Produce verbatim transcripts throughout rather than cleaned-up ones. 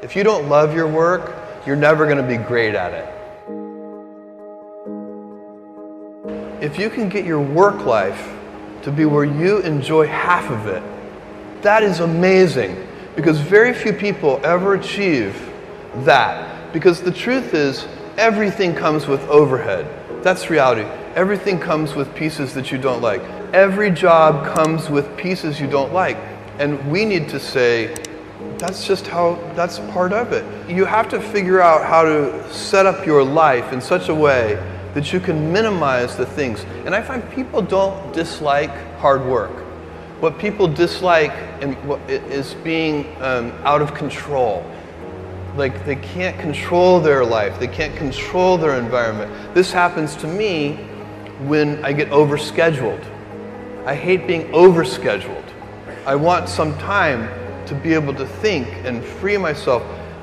If you don't love your work, you're never going to be great at it. If you can get your work life to be where you enjoy half of it, that is amazing, because very few people ever achieve that. Because the truth is, everything comes with overhead. That's reality. Everything comes with pieces that you don't like. Every job comes with pieces you don't like. And we need to say, that's just how, that's part of it. You have to figure out how to set up your life in such a way that you can minimize the things. And I find people don't dislike hard work. What people dislike is being um, out of control. Like, they can't control their life, they can't control their environment. This happens to me when I get overscheduled. I hate being overscheduled. I want some time to be able to think and free myself.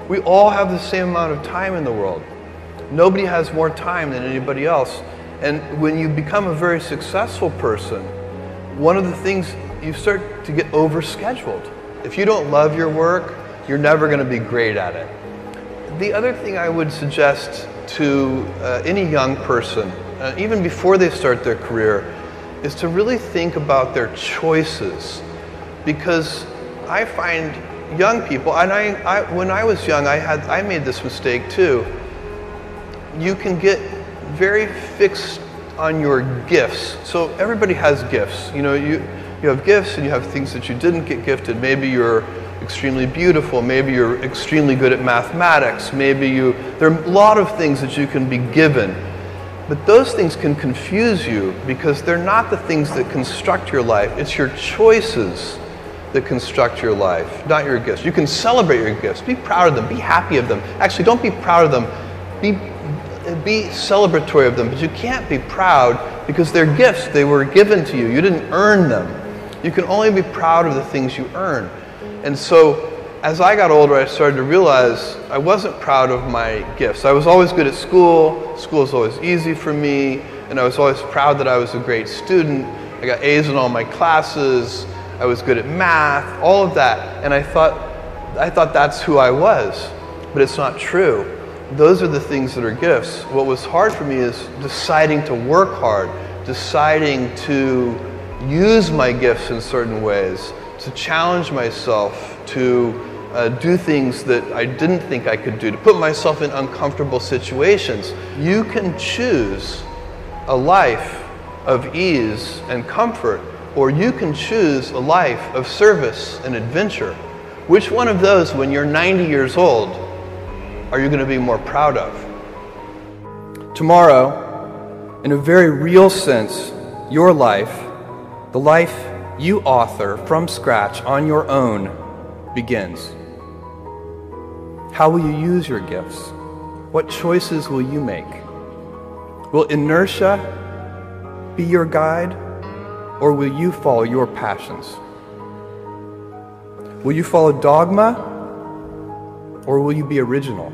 We all have the same amount of time in the world. Nobody has more time than anybody else. And when you become a very successful person, one of the things, you start to get overscheduled. If you don't love your work, you're never going to be great at it. The other thing I would suggest to uh, any young person, uh, even before they start their career, is to really think about their choices. Because I find young people, and I, I, when I was young, I, had, I made this mistake too. You can get very fixed on your gifts. So everybody has gifts. You know, you, you have gifts and you have things that you didn't get gifted. Maybe you're extremely beautiful, maybe you're extremely good at mathematics, maybe you, there are a lot of things that you can be given. But those things can confuse you because they're not the things that construct your life. It's your choices that construct your life, not your gifts. You can celebrate your gifts. Be proud of them. Be happy of them. Actually, don't be proud of them. Be, be celebratory of them. But you can't be proud because they're gifts. They were given to you. You didn't earn them. You can only be proud of the things you earn. And so, as I got older, I started to realize I wasn't proud of my gifts. I was always good at school. School was always easy for me. And I was always proud that I was a great student. I got A's in all my classes. I was good at math, all of that. And I thought, I thought that's who I was, but it's not true. Those are the things that are gifts. What was hard for me is deciding to work hard, deciding to use my gifts in certain ways, to challenge myself, to uh, do things that I didn't think I could do, to put myself in uncomfortable situations. You can choose a life of ease and comfort, or you can choose a life of service and adventure. Which one of those, when you're ninety years old, are you going to be more proud of? Tomorrow, in a very real sense, your life, the life you author from scratch on your own, begins. How will you use your gifts? What choices will you make? Will inertia be your guide? Or will you follow your passions? Will you follow dogma? Or will you be original?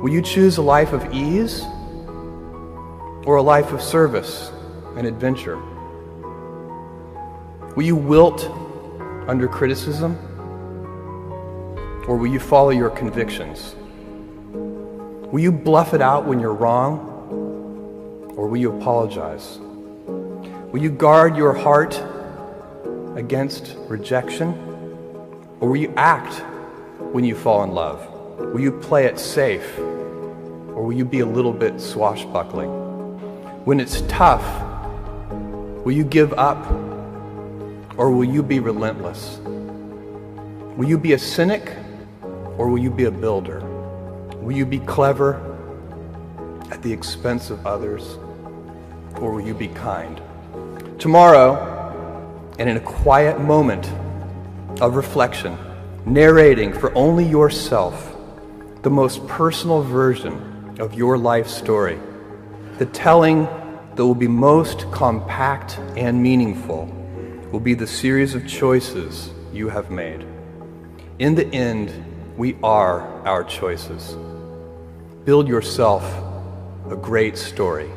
Will you choose a life of ease? Or a life of service and adventure? Will you wilt under criticism? Or will you follow your convictions? Will you bluff it out when you're wrong? Or will you apologize? Will you guard your heart against rejection? Or will you act when you fall in love? Will you play it safe? Or will you be a little bit swashbuckling? When it's tough, will you give up? Or will you be relentless? Will you be a cynic? Or will you be a builder? Will you be clever at the expense of others? Or will you be kind? Tomorrow, and in a quiet moment of reflection, narrating for only yourself the most personal version of your life story, the telling that will be most compact and meaningful will be the series of choices you have made. In the end, we are our choices. Build yourself a great story.